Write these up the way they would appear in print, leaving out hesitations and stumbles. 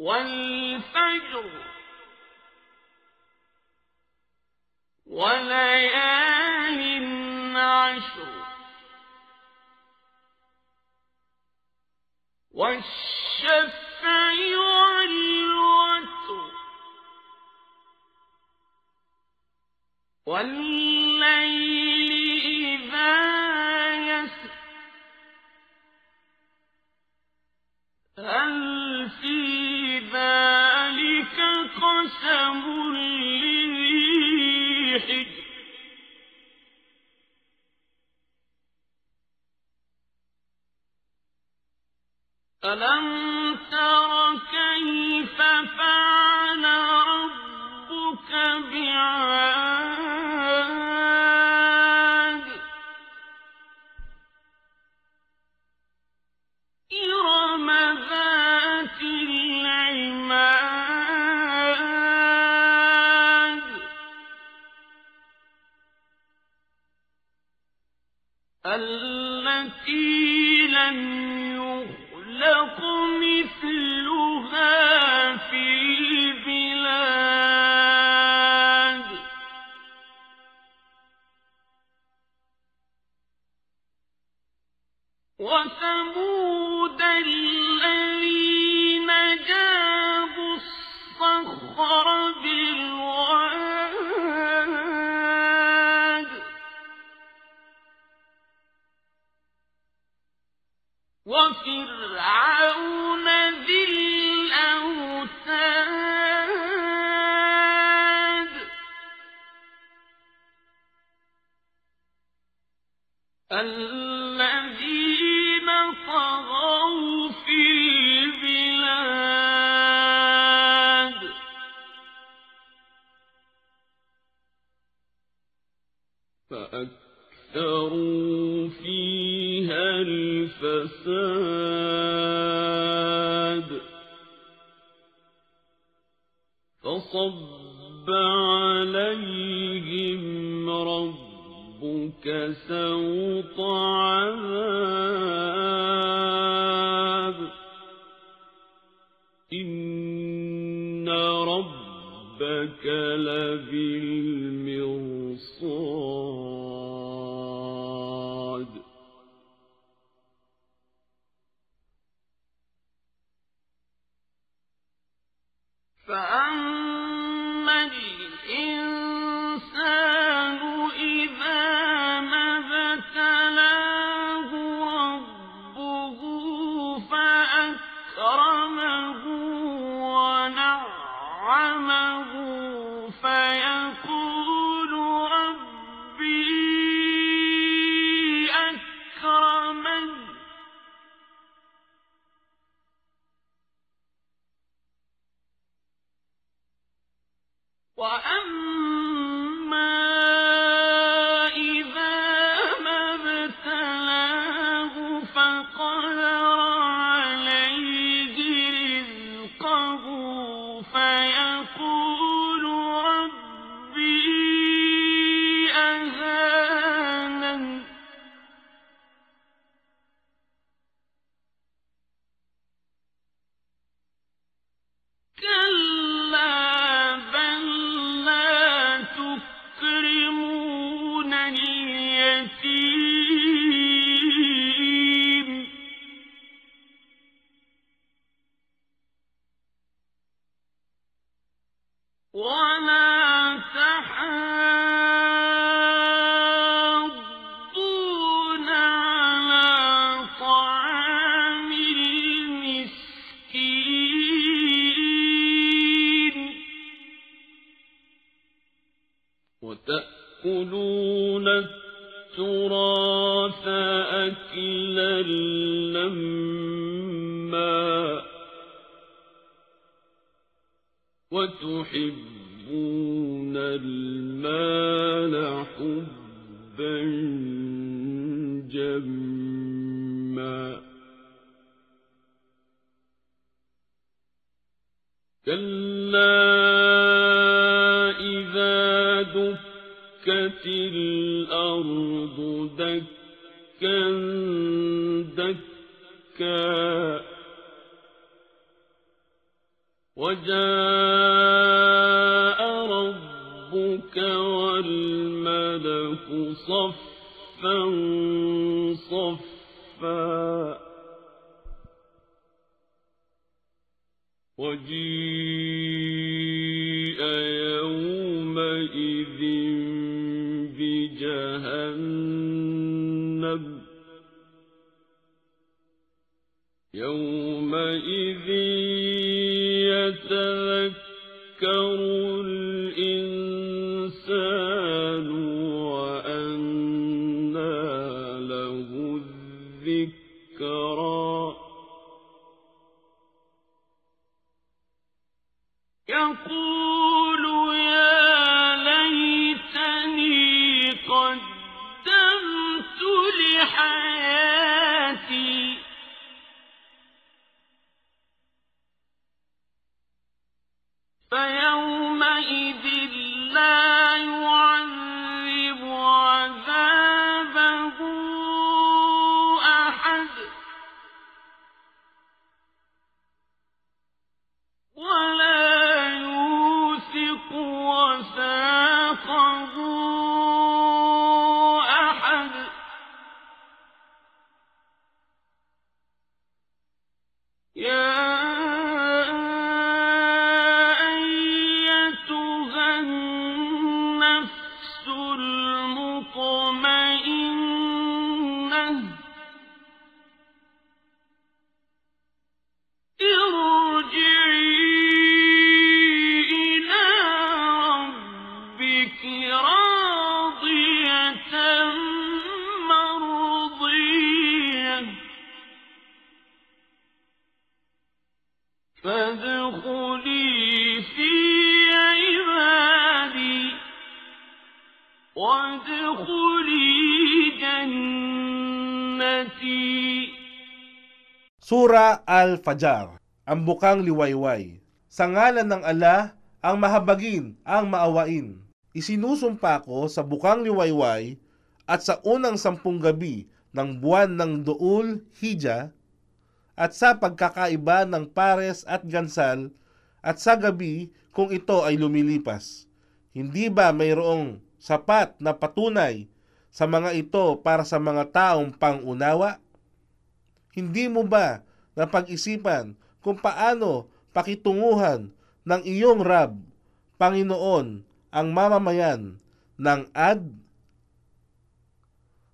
والفجر وليال عشر والشفع والوتر والليل إذا يسر هل في ذلك قسم لذي حجر ألم تر كيف فعل ربك بعاد إرم ذات العماد التي لم لَكُ مِثْلُهَا فِي الْبِلَادِ وَثَمُودَ الَّذِينَ جَابُوا الصَّخْرَ بِالْوَادِ وفرعون ذي الأوتاد الذين طغوا في البلاد فأكثروا فيها الفساد فصب عليهم ربك سوط عذاب إن ربك لبالمرصاد فأما الإنسان إذا ما ابتلاه ربه فأكرمه ونعمه فيقول ربي أكرمن وَأَمَّا إِذَا مَا ابْتَلَاهُ فَقَدَرَ عَلَيْهِ رِزْقَهُ فَيَقُولُ رَبِّي أَهَانَنِ وَلَا تَحَاضُّونَ عَلَىٰ طَعَامِ الْمِسْكِينِ وَتَأْكُلُونَ التُّرَاثَ أَكْلًا لَّمًّا وتحبون المال حبا جما كلا إذا دكت الأرض دكا دكا وَجَاءَ رَبُّكَ وَالْمَلَكُ صَفًّا صَفًّا وَجِيءَ يَوْمَئِذٍ بِجَهَنَّمَ يَوْمَئِذٍ يتذكر الإنسان وأنى له الذكرى يقول يا ليتني قدمت لحياتي فيومئذ لا يعذب عذابه أحد ولا يوثق وثاقه أحد فادخلي في عبادي وادخلي جنتي. Surah Al-Fajr, ang bukang liwayway. Sa ngalan ng Allah, ang mahabagin, ang maawain. Isinusumpa ko sa bukang liwayway at sa unang 10 gabi ng buwan ng Dhu al-Hijjah, at sa pagkakaiba ng pares at gansal, at sa gabi kung ito ay lumilipas. Hindi ba mayroong sapat na patunay sa mga ito para sa mga taong pangunawa? Hindi mo ba napag-isipan kung paano pakitunguhan ng iyong Rab, Panginoon, ang mamamayan ng Ad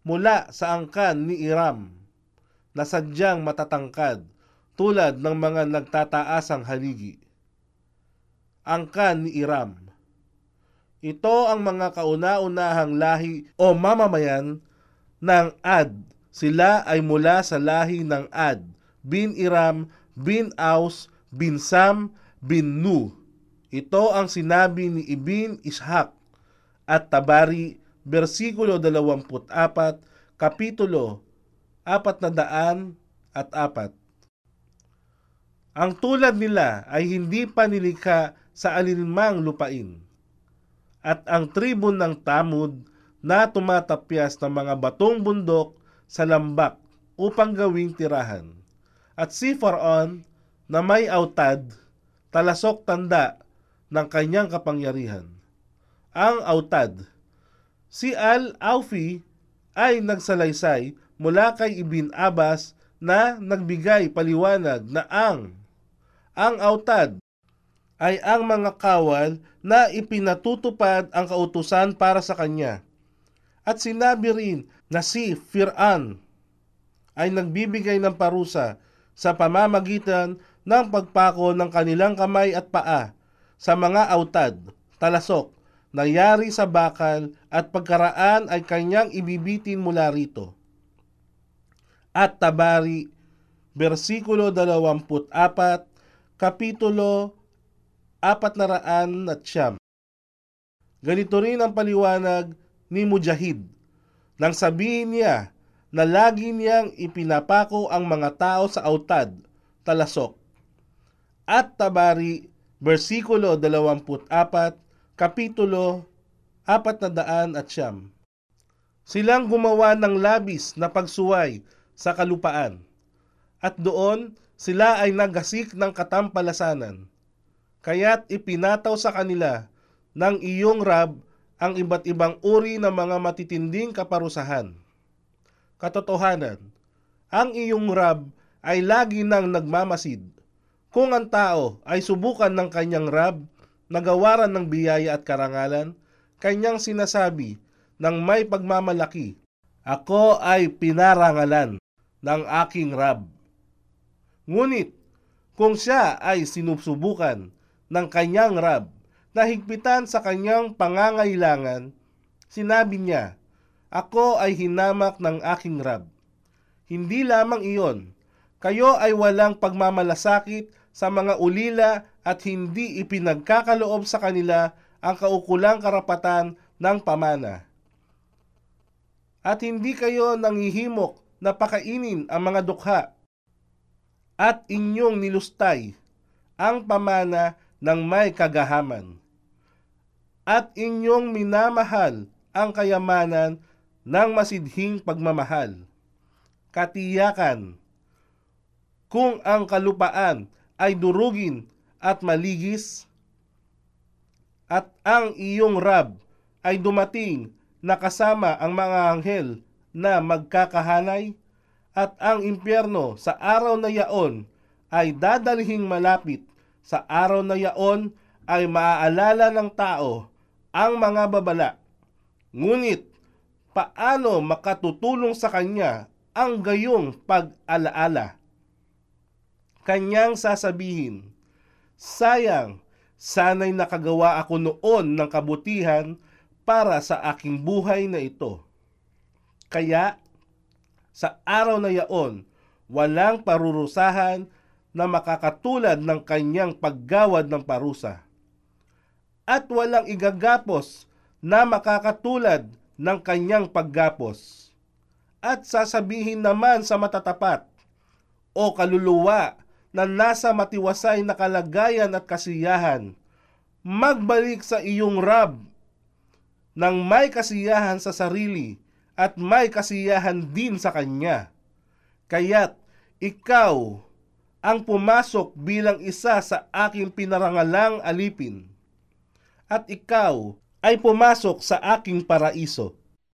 mula sa angkan ni Iram, na sadyang matatangkad tulad ng mga nagtataasang haligi? Angkan ni Iram. Ito ang mga kauna-unahang lahi o mamamayan ng Ad. Sila ay mula sa lahi ng Ad, bin Iram, bin Aus, bin Sam, bin Nu. Ito ang sinabi ni Ibn Ishaq at Tabari, bersikulo 24, kapitulo 404. Ang tulad nila ay hindi pa nilikha sa alinmang lupain, at ang tribo ng Tamud na tumatapyas ng mga batong bundok sa lambak upang gawing tirahan, at si Fir'aun na may autad, talasok tanda ng kanyang kapangyarihan. Ang autad, si al-Aufi, ay nagsalaysay mula kay Ibn Abbas na nagbigay paliwanag na ang autad ay ang mga kawal na ipinatutupad ang kautusan para sa kanya. At sinabi rin na si Fir'aun ay nagbibigay ng parusa sa pamamagitan ng pagpako ng kanilang kamay at paa sa mga autad, talasok, nangyari sa bakal, at pagkaraan ay kanyang ibibitin mula rito. At Tabari, bersikulo 24, kapitulo 409. Ganito rin ang paliwanag ni Mujahid nang sabihin niya na lagi niyang ipinapako ang mga tao sa autad, talasok. At Tabari, bersikulo 24, kapitulo 409. Silang gumawa ng labis na pagsuway sa kalupaan, at doon sila ay nagasik ng katampalasanan. Kaya't ipinataw sa kanila ng iyong Rab ang iba't ibang uri ng mga matitinding kaparusahan. Katotohanan, ang iyong Rab ay lagi nang nagmamasid. Kung ang tao ay subukan ng kanyang Rab, nagawaran ng biyaya at karangalan, kanyang sinasabi ng may pagmamalaki, "Ako ay pinarangalan ng aking Rab." Ngunit, kung siya ay sinusubukan ng kanyang Rab na higpitan sa kanyang pangangailangan, sinabi niya, "Ako ay hinamak ng aking Rab." Hindi lamang iyon, kayo ay walang pagmamalasakit sa mga ulila at hindi ipinagkakaloob sa kanila ang kaukulang karapatan ng pamana. At hindi kayo nanghihimok na pakainin ang mga dukha. At inyong nilustay ang pamana ng may kagahaman. At inyong minamahal ang kayamanan ng masidhing pagmamahal. Katiyakan, kung ang kalupaan ay durugin at maligis, at ang iyong Rab ay dumating na kasama ang mga anghel na magkakahanay, at ang impyerno sa araw na yaon ay dadalhing malapit, sa araw na yaon ay maaalala ng tao ang mga babala. Ngunit, paano makatutulong sa kanya ang gayong pag-alaala? Kanyang sasabihin, "Sayang, sana'y nakagawa ako noon ng kabutihan para sa aking buhay na ito." Kaya, sa araw na yaon, walang parurusahan na makakatulad ng kanyang paggawad ng parusa. At walang igagapos na makakatulad ng kanyang paggapos. At sasabihin naman sa matatapat o kaluluwa na nasa matiwasay na kalagayan at kasiyahan, "Magbalik sa iyong Rab ng may kasiyahan sa sarili at may kasiyahan din sa kanya." Kaya't ikaw ang pumasok bilang isa sa aking pinarangalang alipin, at ikaw ay pumasok sa aking paraiso.